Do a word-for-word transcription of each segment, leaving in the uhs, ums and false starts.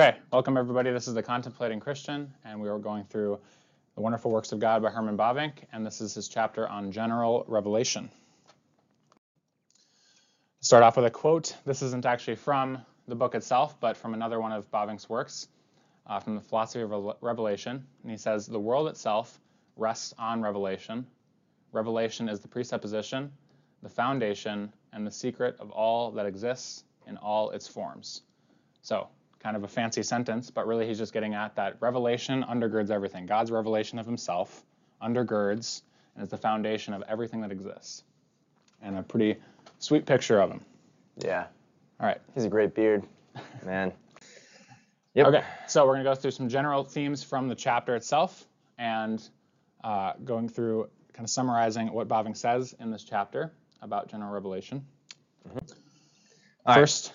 Okay, welcome everybody. This is The Contemplating Christian, and we are going through The Wonderful Works of God by Herman Bavinck, and this is his chapter on general revelation. Start off with a quote. This isn't actually from the book itself, but from another one of Bavinck's works, uh, from the Philosophy of Re- Revelation, and he says, "The world itself rests on revelation. Revelation is the presupposition, the foundation, and the secret of all that exists in all its forms." So, kind of a fancy sentence, but really he's just getting at that revelation undergirds everything. God's revelation of himself undergirds and is the foundation of everything that exists. And a pretty sweet picture of him. Yeah. All right. He's a great beard, man. Yep. Okay, so we're going to go through some general themes from the chapter itself and uh, going through, kind of summarizing what Bavinck says in this chapter about general revelation. Mm-hmm. First... Right.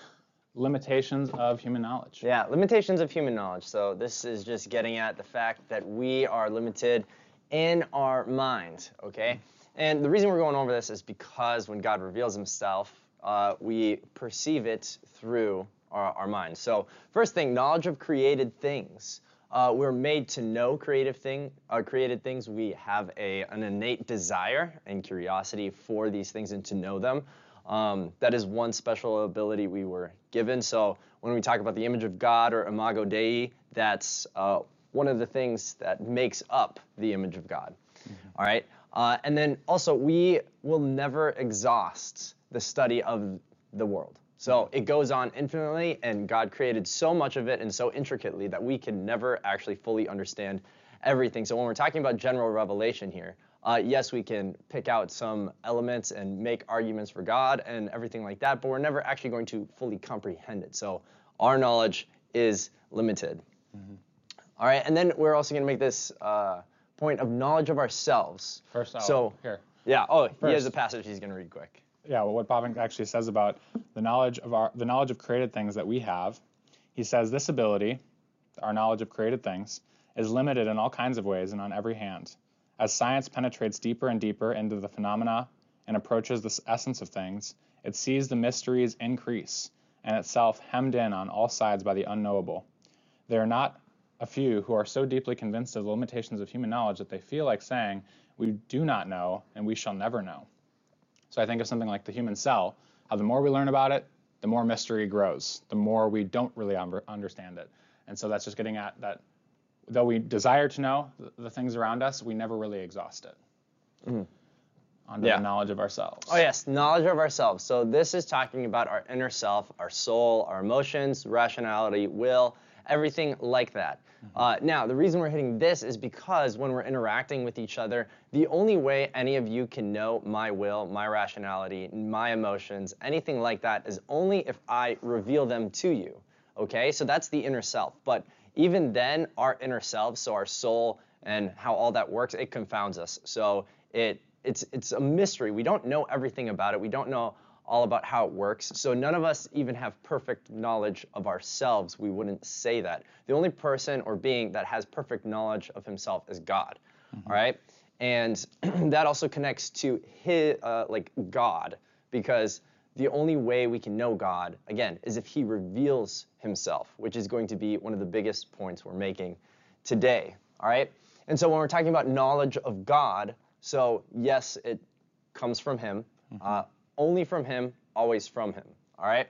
Limitations of human knowledge. Yeah, limitations of human knowledge. So this is just getting at the fact that we are limited in our mind, okay? And the reason we're going over this is because when God reveals himself, uh, we perceive it through our, our mind. So first thing, knowledge of created things. Uh, we're made to know creative thing, uh, created things. We have a, an innate desire and curiosity for these things and to know them. Um, that is one special ability we were given. So when we talk about the image of God or Imago Dei, that's uh, one of the things that makes up the image of God. Mm-hmm. All right. Uh, and then also we will never exhaust the study of the world. So it goes on infinitely, and God created so much of it and so intricately that we can never actually fully understand everything. So when we're talking about general revelation here, Uh, yes, we can pick out some elements and make arguments for God and everything like that, but we're never actually going to fully comprehend it. So our knowledge is limited. Mm-hmm. All right, and then we're also going to make this uh, point of knowledge of ourselves. First, so here. Yeah. Oh, First. He has a passage he's going to read quick. Yeah. Well, what Bavinck actually says about the knowledge of our the knowledge of created things that we have, he says this ability, our knowledge of created things, is limited in all kinds of ways and on every hand. As science penetrates deeper and deeper into the phenomena and approaches the essence of things, it sees the mysteries increase and itself hemmed in on all sides by the unknowable. There are not a few who are so deeply convinced of the limitations of human knowledge that they feel like saying, we do not know and we shall never know. So I think of something like the human cell, how the more we learn about it, the more mystery grows, the more we don't really understand it. And so that's just getting at that. Though we desire to know the things around us, we never really exhaust it. Mm-hmm. Onto yeah. the knowledge of ourselves. Oh, yes, knowledge of ourselves. So this is talking about our inner self, our soul, our emotions, rationality, will, everything like that. Mm-hmm. Uh, now, the reason we're hitting this is because when we're interacting with each other, the only way any of you can know my will, my rationality, my emotions, anything like that is only if I reveal them to you. Okay? So that's the inner self. But even then, our inner self, so our soul and how all that works, it confounds us. So it it's it's a mystery. We don't know everything about it. We don't know all about how it works. So none of us even have perfect knowledge of ourselves. We wouldn't say that. The only person or being that has perfect knowledge of himself is God. Mm-hmm. All right? And that also connects to his, uh, like God, because the only way we can know God, again, is if he reveals himself, which is going to be one of the biggest points we're making today, all right? And so when we're talking about knowledge of God, so yes, it comes from him, uh, only from him, always from him, all right?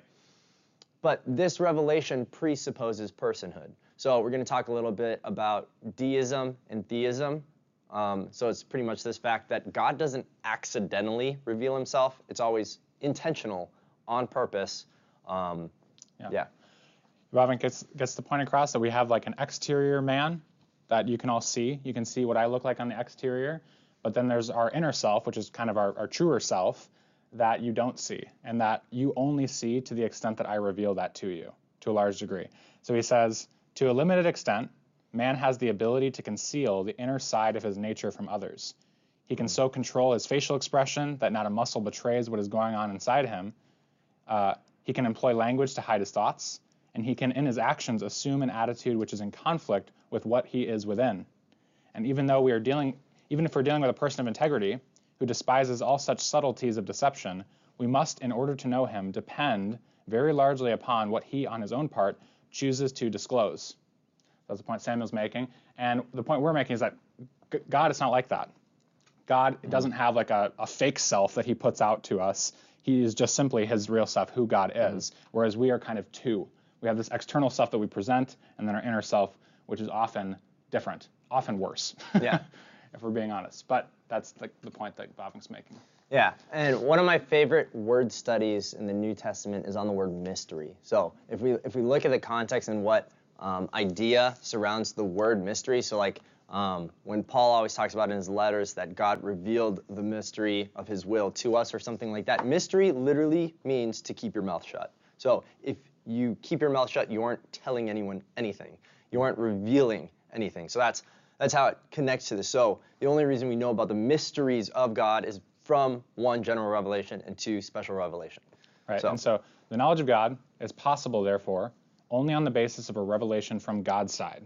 But this revelation presupposes personhood. So we're going to talk a little bit about deism and theism. Um, so it's pretty much this fact that God doesn't accidentally reveal himself. It's always intentional, on purpose. Um, yeah. yeah. Bavinck gets, gets the point across that we have like an exterior man that you can all see. You can see what I look like on the exterior, but then there's our inner self, which is kind of our, our truer self that you don't see and that you only see to the extent that I reveal that to you to a large degree. So he says, to a limited extent, man has the ability to conceal the inner side of his nature from others. He can so control his facial expression that not a muscle betrays what is going on inside him. Uh, he can employ language to hide his thoughts, and he can, in his actions, assume an attitude which is in conflict with what he is within. And even though we are dealing, even if we're dealing with a person of integrity who despises all such subtleties of deception, we must, in order to know him, depend very largely upon what he, on his own part, chooses to disclose. That's the point Samuel's making. And the point we're making is that God is not like that. God doesn't have like a, a fake self that he puts out to us. He is just simply his real self, who God is, whereas we are kind of two. We have this external self that we present, and then our inner self, which is often different, often worse, yeah. if we're being honest. But that's the, the point that Bavinck's making. Yeah, and one of my favorite word studies in the New Testament is on the word mystery. So if we if we look at the context and what um, idea surrounds the word mystery, so like um, when Paul always talks about in his letters that God revealed the mystery of his will to us or something like that, mystery literally means to keep your mouth shut. So if you keep your mouth shut, you aren't telling anyone anything. You aren't revealing anything. So that's that's how it connects to this. So the only reason we know about the mysteries of God is from one, general revelation, and two, special revelation. Right, so. And so the knowledge of God is possible, therefore, only on the basis of a revelation from God's side.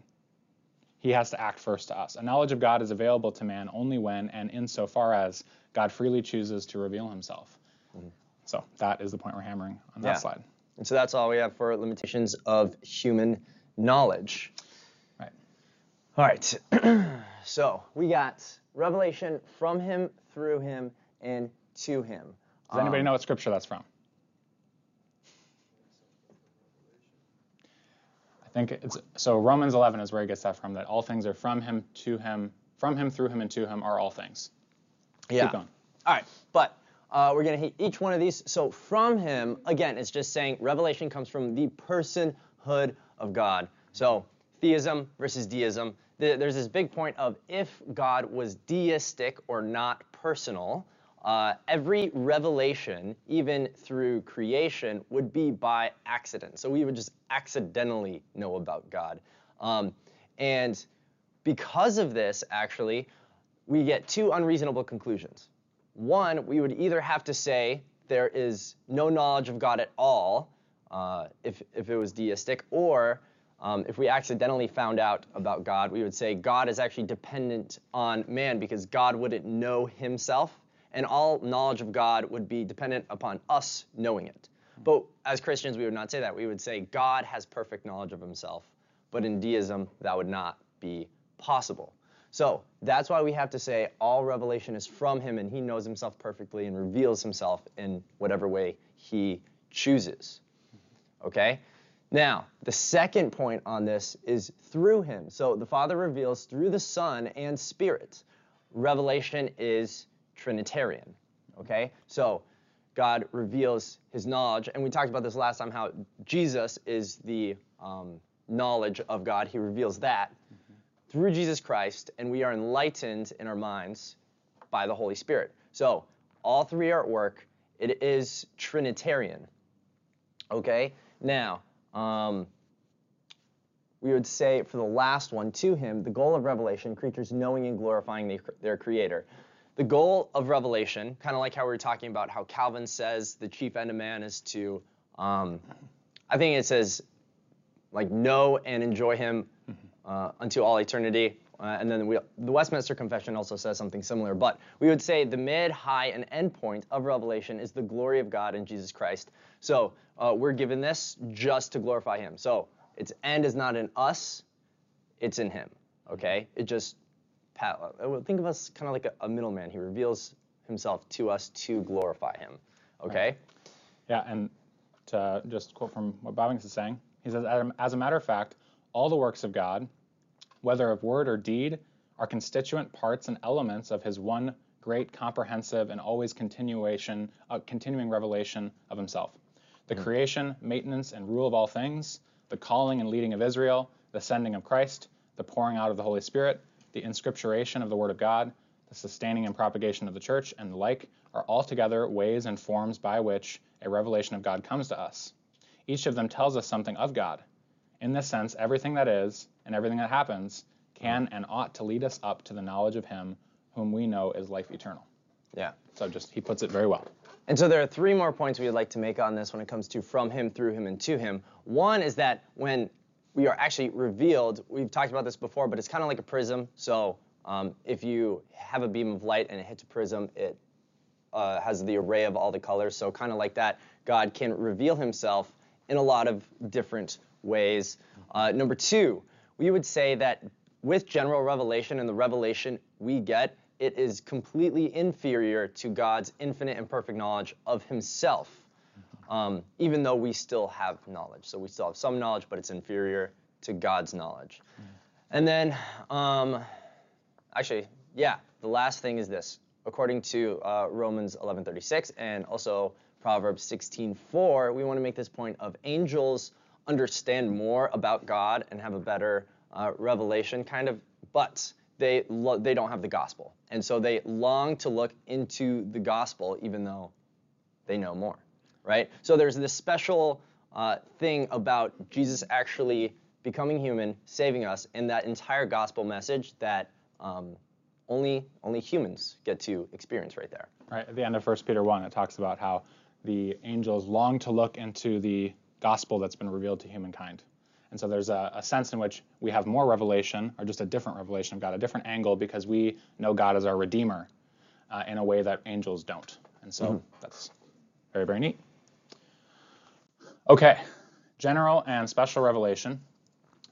He has to act first to us. A knowledge of God is available to man only when and insofar as God freely chooses to reveal himself. Mm-hmm. So that is the point we're hammering on that yeah. slide. And so that's all we have for limitations of human knowledge. Right. All right, so we got revelation from him, through him, and to him. Does um, anybody know what scripture that's from? I think it's, so Romans eleven is where he gets that from, that all things are from him, to him, from him, through him, and to him are all things. Yeah. Keep going. All right, but uh, we're going to hit each one of these. So from him, again, it's just saying revelation comes from the personhood of God. So theism versus deism. There's this big point of if God was deistic or not personal, uh, every revelation, even through creation, would be by accident. So we would just accidentally know about God. Um, and because of this, actually, we get two unreasonable conclusions. One, we would either have to say there is no knowledge of God at all, uh, if, if it was deistic, or Um, if we accidentally found out about God, we would say God is actually dependent on man because God wouldn't know himself, and all knowledge of God would be dependent upon us knowing it. But as Christians, we would not say that. We would say God has perfect knowledge of himself, but in deism, that would not be possible. So that's why we have to say all revelation is from him, and he knows himself perfectly and reveals himself in whatever way he chooses. Okay? Now, the second point on this is through him. So the Father reveals through the Son and Spirit. Revelation is Trinitarian, okay? So God reveals his knowledge, and we talked about this last time, how Jesus is the um, knowledge of God. He reveals that mm-hmm. through Jesus Christ, and we are enlightened in our minds by the Holy Spirit. So all three are at work. It is Trinitarian, okay? Now, Um, we would say for the last one, to him, the goal of revelation, creatures knowing and glorifying the, their creator. The goal of revelation, kind of like how we were talking about how Calvin says the chief end of man is to, um, I think it says, like, know and enjoy him uh, unto all eternity. Uh, and then we, the Westminster Confession also says something similar. But we would say the mid, high, and end point of revelation is the glory of God in Jesus Christ. So uh, we're given this just to glorify him. So its end is not in us, it's in him, okay? It just, think of us kind of like a, a middleman. He reveals himself to us to glorify him, okay? Yeah, and to just quote from what Bavinck is saying, he says, as a matter of fact, all the works of God, whether of word or deed, are constituent parts and elements of his one great, comprehensive, and always continuation, uh, continuing revelation of himself. The mm-hmm. creation, maintenance, and rule of all things, the calling and leading of Israel, the sending of Christ, the pouring out of the Holy Spirit, the inscripturation of the Word of God, the sustaining and propagation of the church, and the like, are altogether ways and forms by which a revelation of God comes to us. Each of them tells us something of God. In this sense, everything that is and everything that happens can and ought to lead us up to the knowledge of him whom we know is life eternal. Yeah. So just, he puts it very well. And so there are three more points we would like to make on this when it comes to from him, through him, and to him. One is that when we are actually revealed, we've talked about this before, but it's kind of like a prism. So um, if you have a beam of light and it hits a prism, it uh, has the array of all the colors. So kind of like that, God can reveal himself in a lot of different ways. Uh, number two, we would say that with general revelation and the revelation we get, it is completely inferior to God's infinite and perfect knowledge of himself, um, even though we still have knowledge. So we still have some knowledge, but it's inferior to God's knowledge. And then, um, actually, yeah, the last thing is this. According to uh, Romans eleven thirty-six and also Proverbs sixteen four, we want to make this point of angels understand more about God and have a better uh, revelation, kind of, but they lo- they don't have the gospel. And so they long to look into the gospel even though they know more, right? So there's this special uh, thing about Jesus actually becoming human, saving us, and that entire gospel message that um, only only humans get to experience right there. Right, at the end of First Peter one, it talks about how the angels long to look into the gospel that's been revealed to humankind. And so there's a, a sense in which we have more revelation, or just a different revelation of God, a different angle, because we know God as our Redeemer uh, in a way that angels don't. And so mm-hmm. that's very, very neat. Okay, general and special revelation.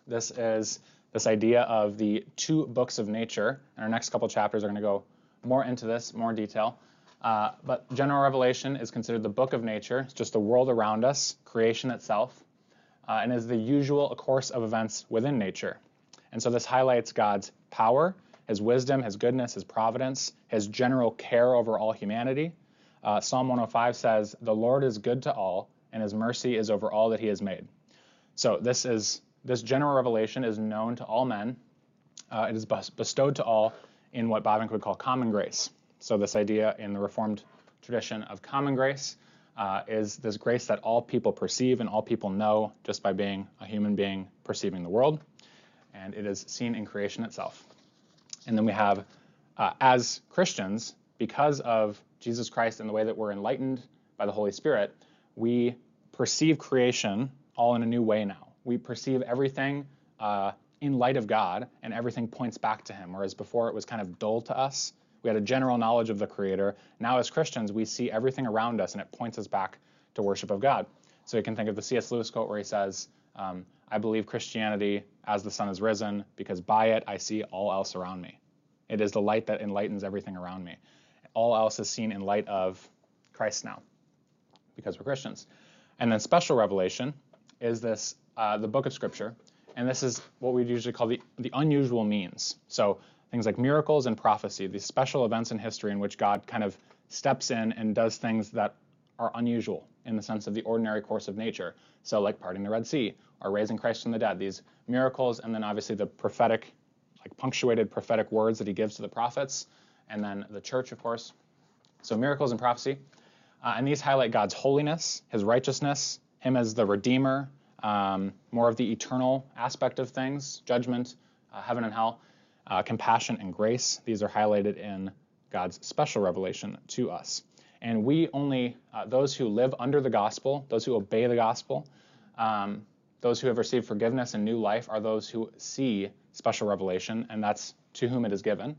This is this idea of the two books of nature. And our next couple chapters are going to go more into this, more in detail. Uh, but general revelation is considered the book of nature. It's just the world around us, creation itself. Uh, and is the usual course of events within nature. And so this highlights God's power, his wisdom, his goodness, his providence, his general care over all humanity. Uh, Psalm one oh five says, "The Lord is good to all, and his mercy is over all that he has made." So this is this general revelation is known to all men. Uh, it is bestowed to all in what Bavinck would call common grace. So this idea in the Reformed tradition of common grace Uh, is this grace that all people perceive and all people know just by being a human being perceiving the world. And it is seen in creation itself. And then we have, uh, as Christians, because of Jesus Christ and the way that we're enlightened by the Holy Spirit, we perceive creation all in a new way now. We perceive everything uh, in light of God, and everything points back to him, whereas before it was kind of dull to us. We had a general knowledge of the Creator. Now, as Christians, we see everything around us, and it points us back to worship of God. So you can think of the C S Lewis quote where he says, um, "I believe Christianity as the sun is risen, because by it I see all else around me." It is the light that enlightens everything around me. All else is seen in light of Christ now, because we're Christians. And then special revelation is this, uh, the book of Scripture. And this is what we usually call the, the unusual means. So things like miracles and prophecy, these special events in history in which God kind of steps in and does things that are unusual in the sense of the ordinary course of nature. So like parting the Red Sea or raising Christ from the dead, these miracles, and then obviously the prophetic, like punctuated prophetic words that he gives to the prophets, and then the church, of course. So miracles and prophecy. Uh, and these highlight God's holiness, his righteousness, him as the Redeemer, um, more of the eternal aspect of things, judgment, uh, heaven and hell. Uh, compassion and grace, these are highlighted in God's special revelation to us. And we only, uh, those who live under the gospel, those who obey the gospel, um, those who have received forgiveness and new life are those who see special revelation, and that's to whom it is given.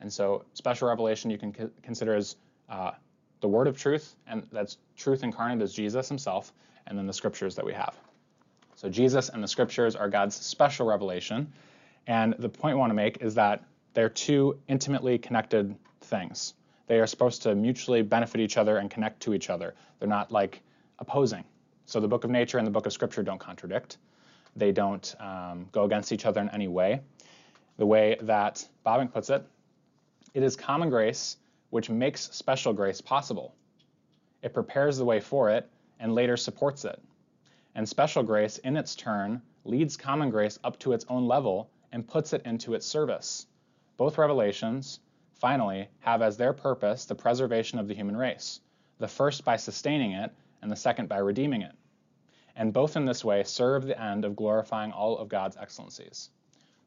And so special revelation you can c- consider as uh, the word of truth, and that's truth incarnate as Jesus himself, and then the scriptures that we have. So Jesus and the scriptures are God's special revelation. And the point I want to make is that they're two intimately connected things. They are supposed to mutually benefit each other and connect to each other. They're not like opposing. So the book of nature and the book of scripture don't contradict. They don't um, go against each other in any way. The way that Bavinck puts it, it is common grace which makes special grace possible. It prepares the way for it and later supports it. And special grace, in its turn, leads common grace up to its own level and puts it into its service. Both revelations, finally, have as their purpose the preservation of the human race, the first by sustaining it, and the second by redeeming it. And both in this way serve the end of glorifying all of God's excellencies.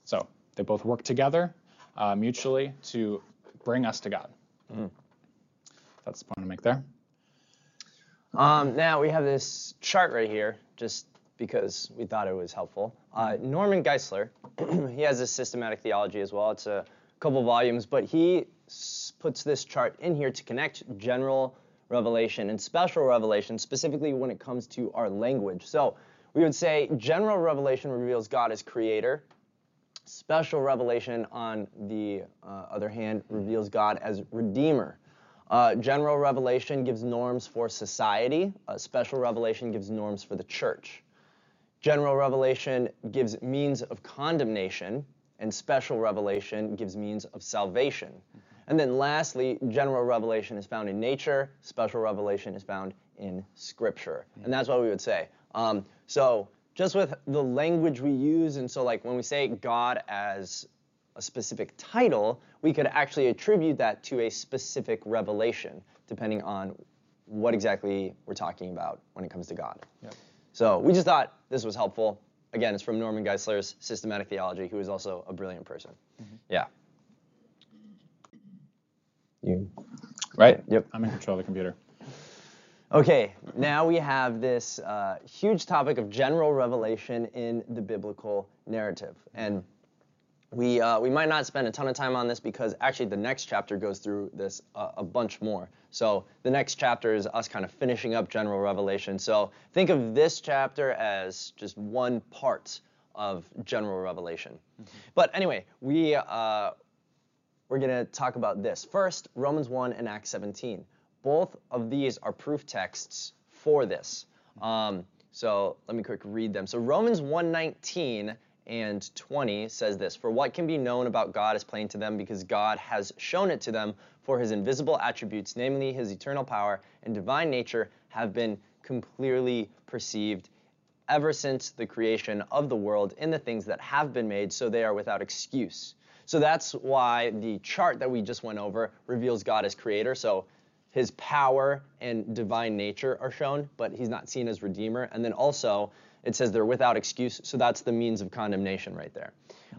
So they both work together uh, mutually to bring us to God. Mm. That's the point to make there. Um, now we have this chart right here, just because we thought it was helpful. Uh, Norman Geisler, he has a systematic theology as well. It's a couple volumes, but he s- puts this chart in here to connect general revelation and special revelation, specifically when it comes to our language. So we would say general revelation reveals God as creator. Special revelation, on the uh, other hand, reveals God as redeemer. Uh, general revelation gives norms for society. Uh, special revelation gives norms for the church. General revelation gives means of condemnation, and special revelation gives means of salvation. And then lastly, general revelation is found in nature, special revelation is found in Scripture. Yeah. And that's what we would say. Um, so just with the language we use, and so like when we say God as a specific title, we could actually attribute that to a specific revelation, depending on what exactly we're talking about when it comes to God. Yep. So we just thought this was helpful. Again, it's from Norman Geisler's Systematic Theology, who is also a brilliant person. Mm-hmm. Yeah. You. Right? Yep. I'm in control of the computer. Okay, now we have this uh, huge topic of general revelation in the biblical narrative. And we, uh, we might not spend a ton of time on this because actually the next chapter goes through this uh, a bunch more. So the next chapter is us kind of finishing up general revelation. So think of this chapter as just one part of general revelation. Mm-hmm. But anyway, we, uh, we're going to talk about this. First, Romans one and Acts seventeen. Both of these are proof texts for this. Um, so let me quick read them. So Romans one nineteen and twenty says this, "For what can be known about God is plain to them, because God has shown it to them, for his invisible attributes, namely his eternal power and divine nature, have been clearly perceived ever since the creation of the world in the things that have been made, so they are without excuse." So that's why the chart that we just went over reveals God as creator. So his power and divine nature are shown, but he's not seen as redeemer. And then also, it says they're without excuse, so that's the means of condemnation right there.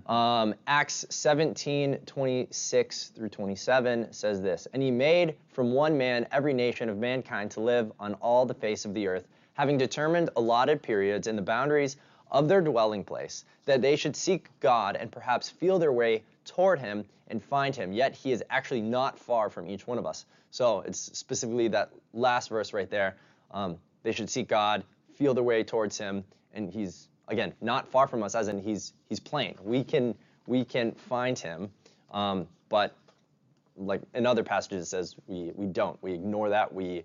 Um, Acts seventeen, twenty-six through twenty-seven says this, "And he made from one man every nation of mankind to live on all the face of the earth, having determined allotted periods and the boundaries of their dwelling place, that they should seek God and perhaps feel their way toward him and find him. Yet he is actually not far from each one of us." So it's specifically that last verse right there. Um, they should seek God, feel their way towards him, and he's, again, not far from us, as in he's he's plain. We can we can find him, um, but like in other passages it says we we don't. We ignore that. We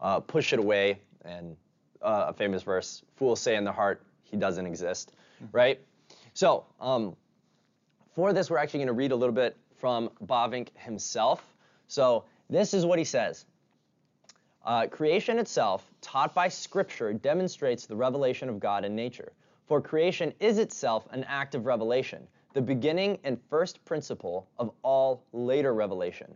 uh, push it away. And uh, a famous verse, "Fools say in their heart, he doesn't exist," right? So um, for this, we're actually going to read a little bit from Bavinck himself. So this is what he says. Uh, "Creation itself, taught by Scripture, demonstrates the revelation of God in nature. For creation is itself an act of revelation, the beginning and first principle of all later revelation.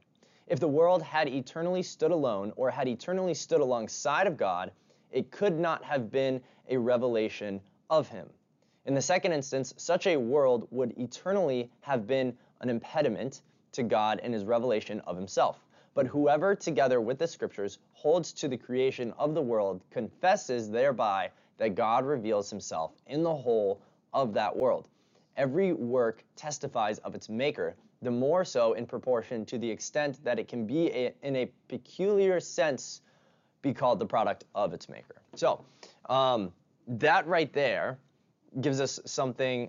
If the world had eternally stood alone, or had eternally stood alongside of God, it could not have been a revelation of him. In the second instance, such a world would eternally have been an impediment to God and his revelation of himself. But whoever, together with the Scriptures, holds to the creation of the world, confesses thereby that God reveals himself in the whole of that world. Every work testifies of its maker, the more so in proportion to the extent that it can be a, in a peculiar sense be called the product of its maker." So um, that right there gives us something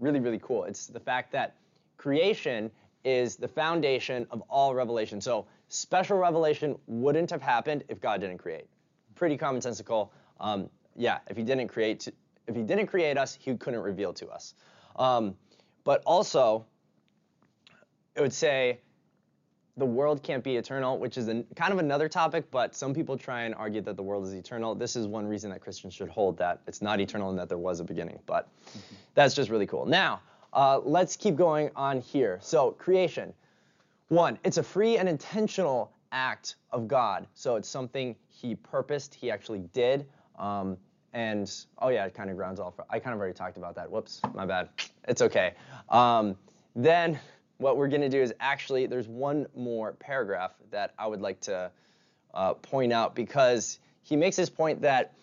really, really cool. It's the fact that creation is the foundation of all revelation. So special revelation wouldn't have happened if God didn't create. Pretty commonsensical. Um, yeah, if he didn't create, if he didn't create us, he couldn't reveal to us. Um, but also, it would say the world can't be eternal, which is an, kind of another topic, but some people try and argue that the world is eternal. This is one reason that Christians should hold that it's not eternal and that there was a beginning, but mm-hmm. that's just really cool. Now, Uh, let's keep going on here. So creation, one, it's a free and intentional act of God. So it's something he purposed, he actually did. Um, and, oh yeah, it kind of grounds all for, I kind of already talked about that. Whoops, my bad. It's okay. Um, then what we're going to do is actually, there's one more paragraph that I would like to uh, point out, because he makes this point that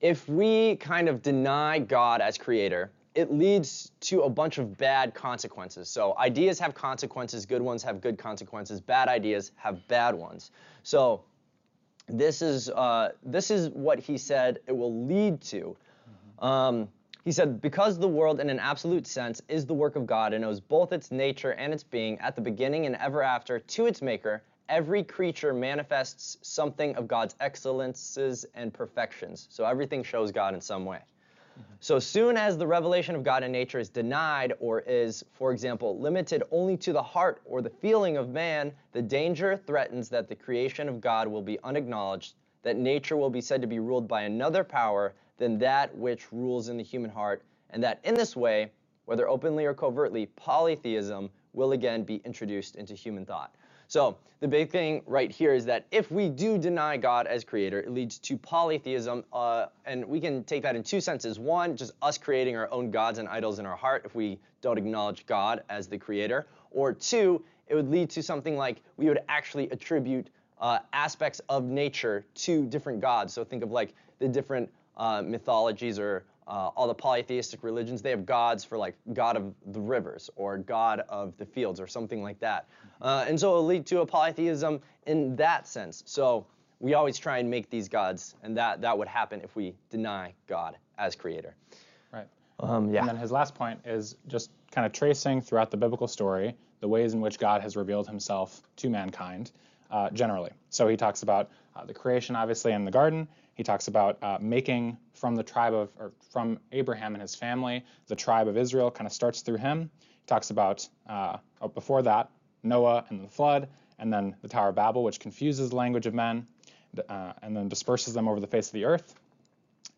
if we kind of deny God as creator, it leads to a bunch of bad consequences. So ideas have consequences, good ones have good consequences, bad ideas have bad ones. So this is, uh, this is what he said it will lead to. Um, he said, because the world in an absolute sense is the work of God and owes both its nature and its being at the beginning and ever after to its maker, every creature manifests something of God's excellences and perfections. So everything shows God in some way. Mm-hmm. So soon as the revelation of God in nature is denied or is, for example, limited only to the heart or the feeling of man, the danger threatens that the creation of God will be unacknowledged, that nature will be said to be ruled by another power than that which rules in the human heart, and that in this way, whether openly or covertly, polytheism will again be introduced into human thought. So the big thing right here is that if we do deny God as creator, it leads to polytheism, uh, and we can take that in two senses. One, just us creating our own gods and idols in our heart if we don't acknowledge God as the creator. Or two, it would lead to something like we would actually attribute uh, aspects of nature to different gods. So think of like the different uh, mythologies or Uh, all the polytheistic religions, they have gods for like god of the rivers or god of the fields or something like that. Uh, and so it'll lead to a polytheism in that sense. So we always try and make these gods, and that, that would happen if we deny God as creator. Right. Um, yeah. And then his last point is just kind of tracing throughout the biblical story the ways in which God has revealed himself to mankind uh, generally. So he talks about uh, the creation, obviously, in the garden. He talks about uh, making from the tribe of, or from Abraham and his family, the tribe of Israel, kind of starts through him. He talks about, uh, oh, before that, Noah and the flood, and then the Tower of Babel, which confuses the language of men, uh, and then disperses them over the face of the earth.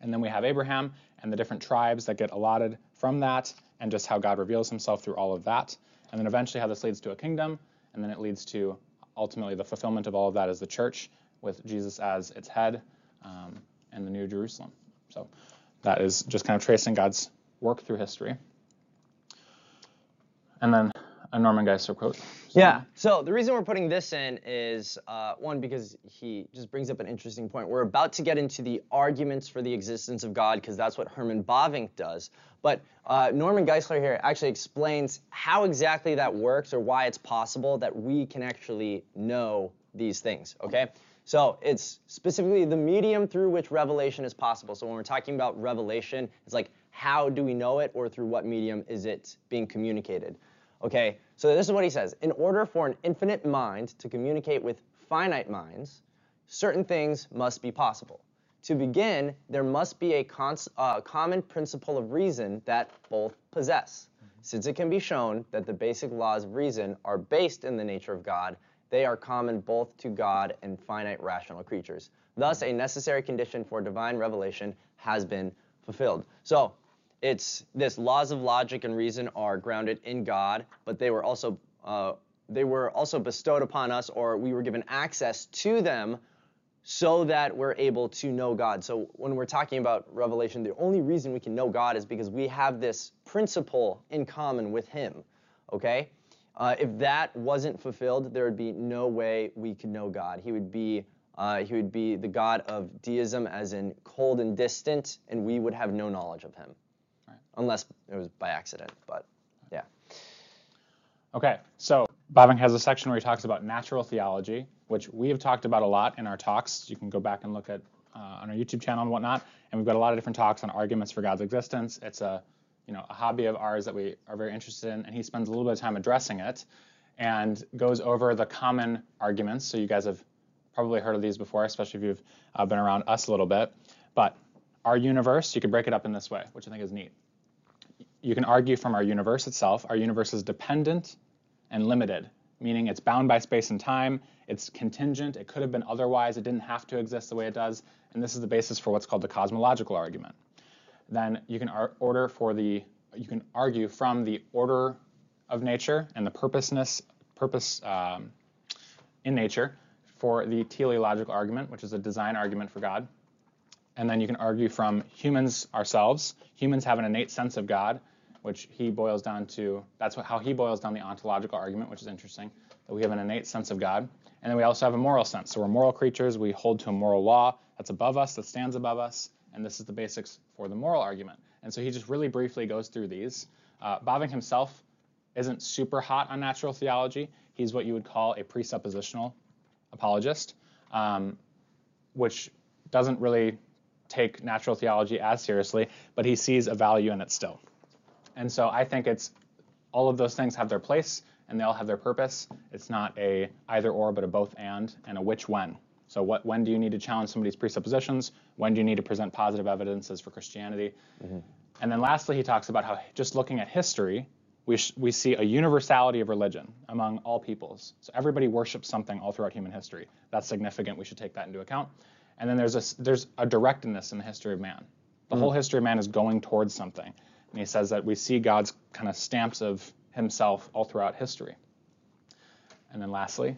And then we have Abraham and the different tribes that get allotted from that, and just how God reveals himself through all of that. And then eventually how this leads to a kingdom, and then it leads to, ultimately, the fulfillment of all of that is the church, with Jesus as its head, Um, and the New Jerusalem. So that is just kind of tracing God's work through history. And then a Norman Geisler quote. So. Yeah, so the reason we're putting this in is, uh, one, because he just brings up an interesting point. We're about to get into the arguments for the existence of God, because that's what Herman Bavinck does. But uh, Norman Geisler here actually explains how exactly that works, or why it's possible that we can actually know these things, okay? So it's specifically the medium through which revelation is possible. So when we're talking about revelation, it's like, how do we know it, or through what medium is it being communicated? Okay, so this is what he says. In order for an infinite mind to communicate with finite minds, certain things must be possible. To begin, there must be a cons- uh, common principle of reason that both possess. Since it can be shown that the basic laws of reason are based in the nature of God, they are common both to God and finite rational creatures. Thus, a necessary condition for divine revelation has been fulfilled. So, it's this laws of logic and reason are grounded in God, but they were also uh, they were also bestowed upon us, or we were given access to them, so that we're able to know God. So, when we're talking about revelation, the only reason we can know God is because we have this principle in common with Him. Okay. Uh, if that wasn't fulfilled, there would be no way we could know God. He would be uh, he would be the God of deism, as in cold and distant, and we would have no knowledge of him, right. Unless it was by accident. But yeah. Okay, so Bavinck has a section where he talks about natural theology, which we have talked about a lot in our talks. You can go back and look at uh, on our YouTube channel and whatnot, and we've got a lot of different talks on arguments for God's existence. It's a you know, a hobby of ours that we are very interested in, and he spends a little bit of time addressing it and goes over the common arguments. So you guys have probably heard of these before, especially if you've uh, been around us a little bit. But our universe, you could break it up in this way, which I think is neat. You can argue from our universe itself. Our universe is dependent and limited, meaning it's bound by space and time. It's contingent. It could have been otherwise. It didn't have to exist the way it does. And this is the basis for what's called the cosmological argument. Then you can ar- order for the you can argue from the order of nature and the purposeness purpose um, in nature for the teleological argument, which is a design argument for God. And then you can argue from humans ourselves. Humans have an innate sense of God, which he boils down to. That's what, how he boils down the ontological argument, which is interesting, that we have an innate sense of God. And then we also have a moral sense. So we're moral creatures. We hold to a moral law that's above us, that stands above us. And this is the basics for the moral argument. And so he just really briefly goes through these. Uh, Bavinck himself isn't super hot on natural theology. He's what you would call a presuppositional apologist, um, which doesn't really take natural theology as seriously, but he sees a value in it still. And so I think it's all of those things have their place and they all have their purpose. It's not a either or, but a both and, and a which when. So what, when do you need to challenge somebody's presuppositions? When do you need to present positive evidences for Christianity? Mm-hmm. And then lastly, he talks about how just looking at history, we, sh- we see a universality of religion among all peoples. So everybody worships something all throughout human history. That's significant. We should take that into account. And then there's a, there's a directness in the history of man. The mm-hmm. whole history of man is going towards something. And he says that we see God's kind of stamps of himself all throughout history. And then lastly.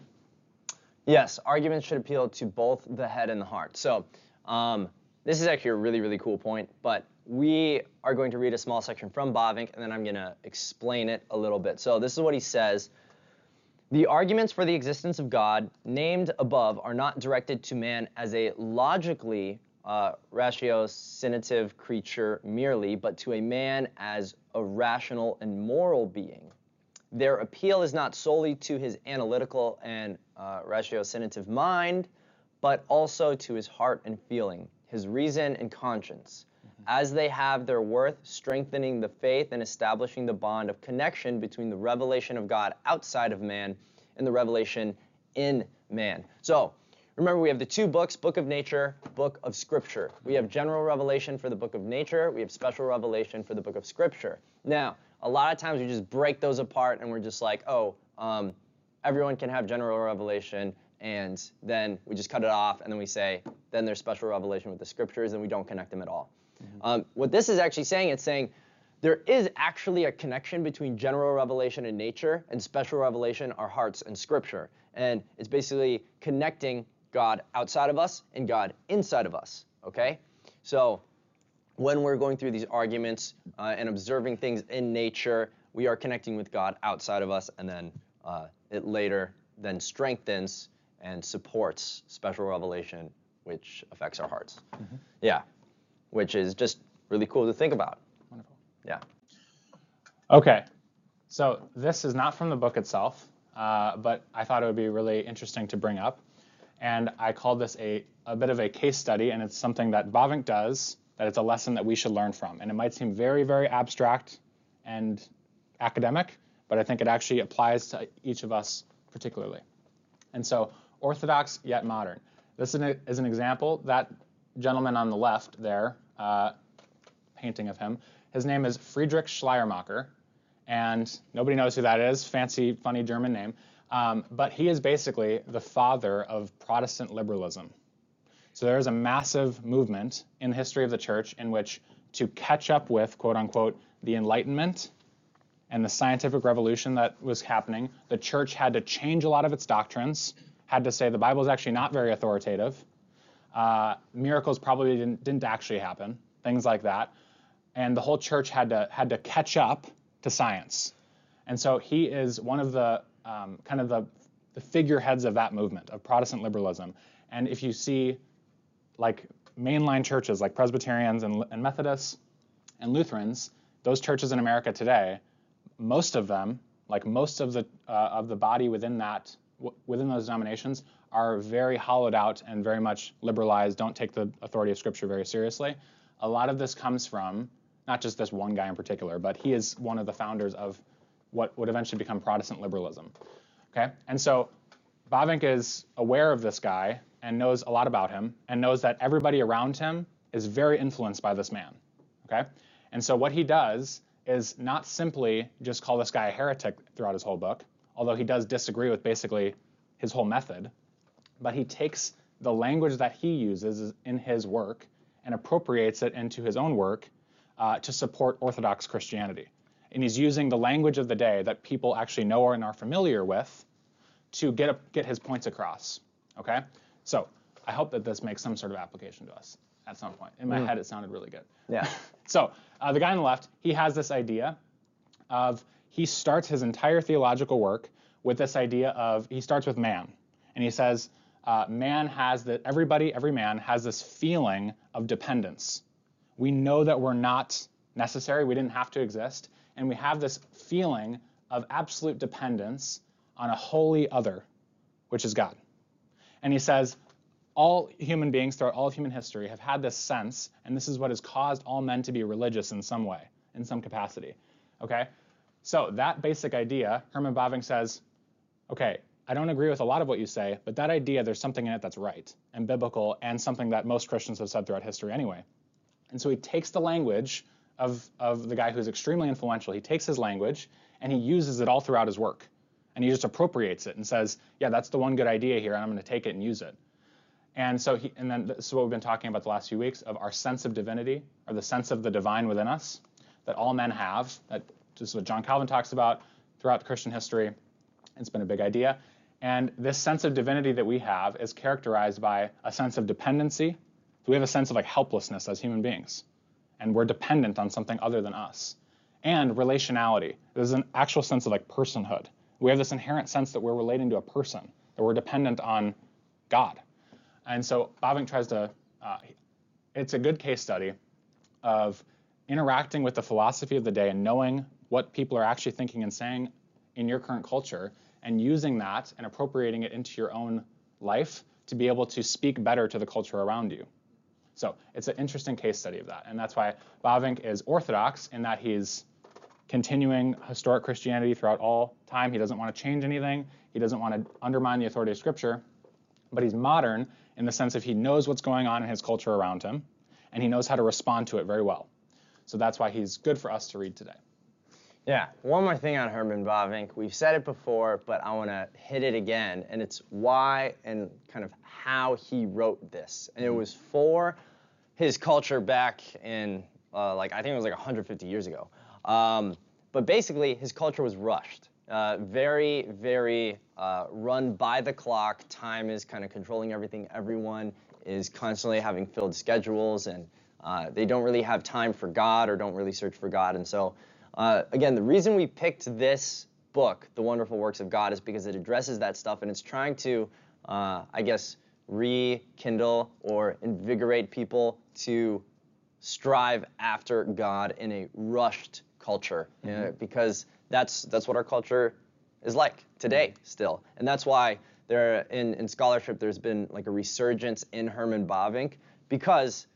Yes, arguments should appeal to both the head and the heart. So um, this is actually a really, really cool point, but we are going to read a small section from Bavinck, and then I'm going to explain it a little bit. So this is what he says. The arguments for the existence of God named above are not directed to man as a logically Uh, ratiocinative creature merely, but to a man as a rational and moral being. Their appeal is not solely to his analytical and uh, ratiocinative mind, but also to his heart and feeling, his reason and conscience, mm-hmm. as they have their worth strengthening the faith and establishing the bond of connection between the revelation of God outside of man and the revelation in man. So, remember, we have the two books, Book of Nature, Book of Scripture. We have general revelation for the Book of Nature. We have special revelation for the Book of Scripture. Now, a lot of times we just break those apart and we're just like, oh, um, everyone can have general revelation, and then we just cut it off, and then we say, then there's special revelation with the Scriptures, and we don't connect them at all. Mm-hmm. Um, what this is actually saying, it's saying there is actually a connection between general revelation and nature, and special revelation are hearts and Scripture. And it's basically connecting God outside of us and God inside of us, okay? So when we're going through these arguments uh, and observing things in nature, we are connecting with God outside of us, and then uh, it later then strengthens and supports special revelation, which affects our hearts. Mm-hmm. Yeah, which is just really cool to think about. Wonderful. Yeah. Okay, so this is not from the book itself, uh, but I thought it would be really interesting to bring up. And I call this a, a bit of a case study, and it's something that Bavinck does, that it's a lesson that we should learn from. And it might seem very, very abstract and academic, but I think it actually applies to each of us particularly. And so, orthodox yet modern. This is an, is an example. That gentleman on the left there, uh, painting of him, his name is Friedrich Schleiermacher, and nobody knows who that is, fancy, funny German name. Um, but he is basically the father of Protestant liberalism. So there is a massive movement in the history of the church in which to catch up with, quote unquote, the Enlightenment and the scientific revolution that was happening, the church had to change a lot of its doctrines, had to say the Bible is actually not very authoritative, uh, miracles probably didn't, didn't actually happen, things like that. And the whole church had to, had to catch up to science. And so he is one of the Um, kind of the, the figureheads of that movement, of Protestant liberalism. And if you see like mainline churches like Presbyterians and, and Methodists and Lutherans, those churches in America today, most of them, like most of the uh, of the body within that, w- within those denominations are very hollowed out and very much liberalized, don't take the authority of Scripture very seriously. A lot of this comes from, not just this one guy in particular, but he is one of the founders of what would eventually become Protestant liberalism, okay? And so Bavinck is aware of this guy and knows a lot about him and knows that everybody around him is very influenced by this man, okay? And so what he does is not simply just call this guy a heretic throughout his whole book, although he does disagree with basically his whole method, but he takes the language that he uses in his work and appropriates it into his own work uh, to support Orthodox Christianity. And he's using the language of the day that people actually know and are familiar with to get a, get his points across, okay? So I hope that this makes some sort of application to us at some point. In my mm. head, it sounded really good. Yeah. So uh, the guy on the left, he has this idea of, he starts his entire theological work with this idea of, he starts with man. And he says, uh, man has the, everybody, every man has this feeling of dependence. We know that we're not necessary. We didn't have to exist. And we have this feeling of absolute dependence on a holy other, which is God. And he says, all human beings throughout all of human history have had this sense, and this is what has caused all men to be religious in some way, in some capacity, okay? So that basic idea, Herman Bavinck says, okay, I don't agree with a lot of what you say, but that idea, there's something in it that's right and biblical and something that most Christians have said throughout history anyway. And so he takes the language of, of the guy who's extremely influential, he takes his language and he uses it all throughout his work. And he just appropriates it and says, yeah, that's the one good idea here, and I'm going to take it and use it. And so he, and then this is what we've been talking about the last few weeks, of our sense of divinity, or the sense of the divine within us that all men have. That is what John Calvin talks about throughout Christian history. It's been a big idea. And this sense of divinity that we have is characterized by a sense of dependency. So we have a sense of like helplessness as human beings, and we're dependent on something other than us. And relationality. There's an actual sense of like personhood. We have this inherent sense that we're relating to a person, that we're dependent on God. And so Bavinck tries to, uh, it's a good case study of interacting with the philosophy of the day and knowing what people are actually thinking and saying in your current culture, and using that and appropriating it into your own life to be able to speak better to the culture around you. So it's an interesting case study of that. And that's why Bavinck is orthodox in that he's continuing historic Christianity throughout all time. He doesn't want to change anything. He doesn't want to undermine the authority of Scripture. But he's modern in the sense of he knows what's going on in his culture around him, and he knows how to respond to it very well. So that's why he's good for us to read today. Yeah, one more thing on Herman Bavinck. We've said it before, but I want to hit it again, and it's why and kind of how he wrote this. And it was for his culture back in, uh, like I think it was like one hundred fifty years ago. Um, but basically, his culture was rushed, uh, very, very uh, run by the clock. Time is kind of controlling everything. Everyone is constantly having filled schedules, and uh, they don't really have time for God or don't really search for God. And so, uh, again, the reason we picked this book, The Wonderful Works of God, is because it addresses that stuff, and it's trying to, uh, I guess, rekindle or invigorate people to strive after God in a rushed culture, you know, mm-hmm. because that's that's what our culture is like today still. And that's why there in, in scholarship there's been like a resurgence in Herman Bavinck, because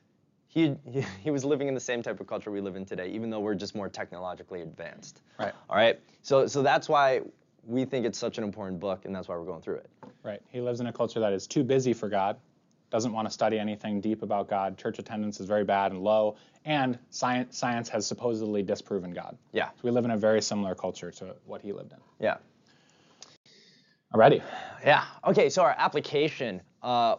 he, he he was living in the same type of culture we live in today, even though we're just more technologically advanced. Right. All right. So so that's why we think it's such an important book, and that's why we're going through it. Right. He lives in a culture that is too busy for God, doesn't want to study anything deep about God. Church attendance is very bad and low, and science science has supposedly disproven God. Yeah. So we live in a very similar culture to what he lived in. Yeah. Alrighty. Yeah. Okay, so our application. Uh,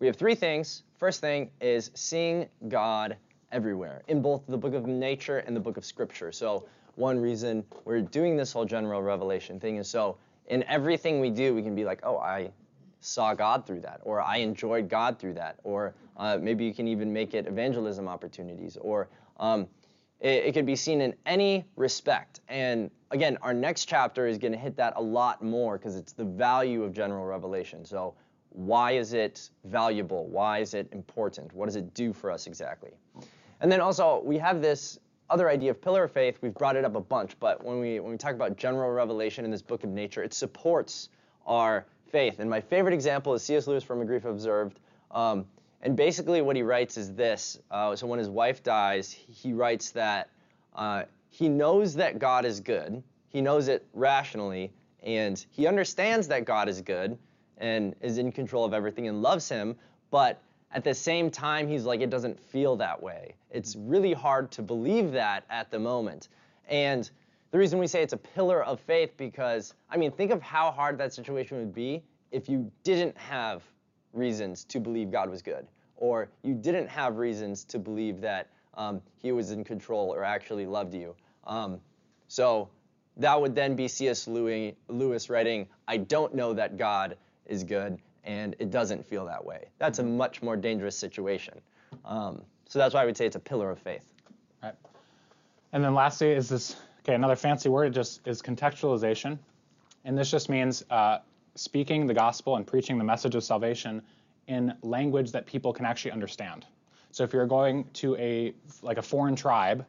we have three things. First thing is seeing God everywhere, in both the book of nature and the book of Scripture. So one reason we're doing this whole general revelation thing is so in everything we do, we can be like, oh, I saw God through that, or I enjoyed God through that, or uh, maybe you can even make it evangelism opportunities, or um, it, it could be seen in any respect. And again, our next chapter is going to hit that a lot more because it's the value of general revelation. So why is it valuable? Why is it important? What does it do for us exactly? And then also we have this other idea of pillar of faith. We've brought it up a bunch, but when we when we talk about general revelation in this book of nature, it supports our faith. And my favorite example is C S Lewis from A Grief Observed. Um, and basically what he writes is this. Uh, so when his wife dies, he writes that uh, he knows that God is good. He knows it rationally. And he understands that God is good and is in control of everything and loves him. But at the same time, he's like, it doesn't feel that way. It's really hard to believe that at the moment. And the reason we say it's a pillar of faith because, I mean, think of how hard that situation would be if you didn't have reasons to believe God was good, or you didn't have reasons to believe that um, he was in control or actually loved you. Um, so that would then be C S Lewis writing, I don't know that God is good, and it doesn't feel that way. That's a much more dangerous situation. Um, so that's why I would say it's a pillar of faith. Right. And then lastly is this... Okay, another fancy word just is contextualization, and this just means uh, speaking the gospel and preaching the message of salvation in language that people can actually understand. So if you're going to a like a foreign tribe,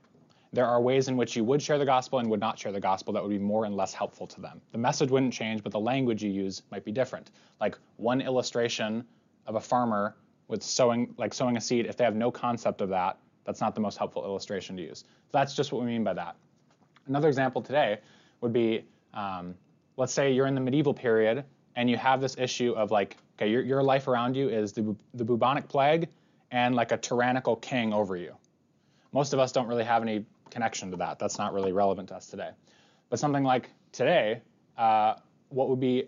there are ways in which you would share the gospel and would not share the gospel that would be more and less helpful to them. The message wouldn't change, but the language you use might be different. Like one illustration of a farmer with sowing, like sowing a seed, if they have no concept of that, that's not the most helpful illustration to use. So that's just what we mean by that. Another example today would be, um, let's say you're in the medieval period and you have this issue of like, okay, your, your life around you is the, the bubonic plague and like a tyrannical king over you. Most of us don't really have any connection to that. That's not really relevant to us today. But something like today, uh, what would be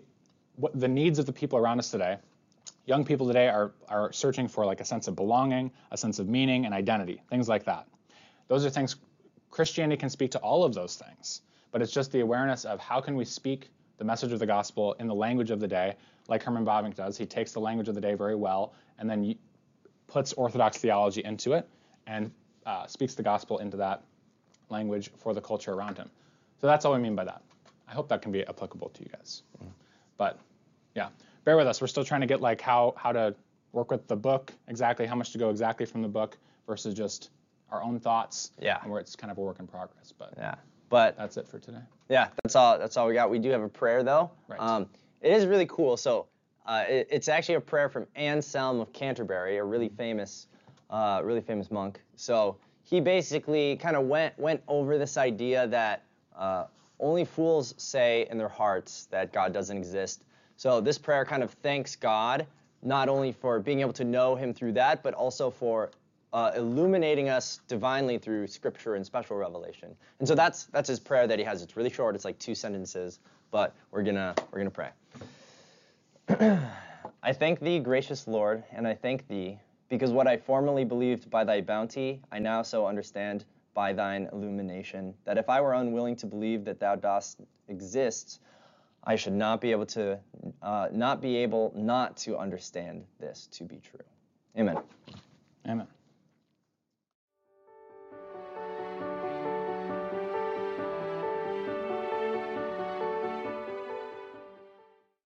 what the needs of the people around us today? Young people today are, are searching for like a sense of belonging, a sense of meaning and identity, things like that. Those are things, Christianity can speak to all of those things, but it's just the awareness of how can we speak the message of the gospel in the language of the day, like Herman Bavinck does. He takes the language of the day very well and then puts Orthodox theology into it and uh, speaks the gospel into that language for the culture around him. So that's all we mean by that. I hope that can be applicable to you guys. Mm-hmm. But yeah, bear with us. We're still trying to get like how, how to work with the book exactly, how much to go exactly from the book versus just our own thoughts. Yeah. And where it's kind of a work in progress. But yeah. But that's it for today. Yeah, that's all. That's all we got. We do have a prayer though. Right. Um, it is really cool. So uh, it, it's actually a prayer from Anselm of Canterbury, a really famous, uh, really famous monk. So he basically kind of went went over this idea that uh, only fools say in their hearts that God doesn't exist. So this prayer kind of thanks God not only for being able to know Him through that, but also for Uh, illuminating us divinely through Scripture and special revelation, and so that's that's his prayer that he has. It's really short; it's like two sentences, but we're gonna we're gonna pray. I thank Thee, gracious Lord, and I thank Thee because what I formerly believed by Thy bounty, I now so understand by Thine illumination that if I were unwilling to believe that Thou dost exist, I should not be able to uh, not be able not to understand this to be true. Amen.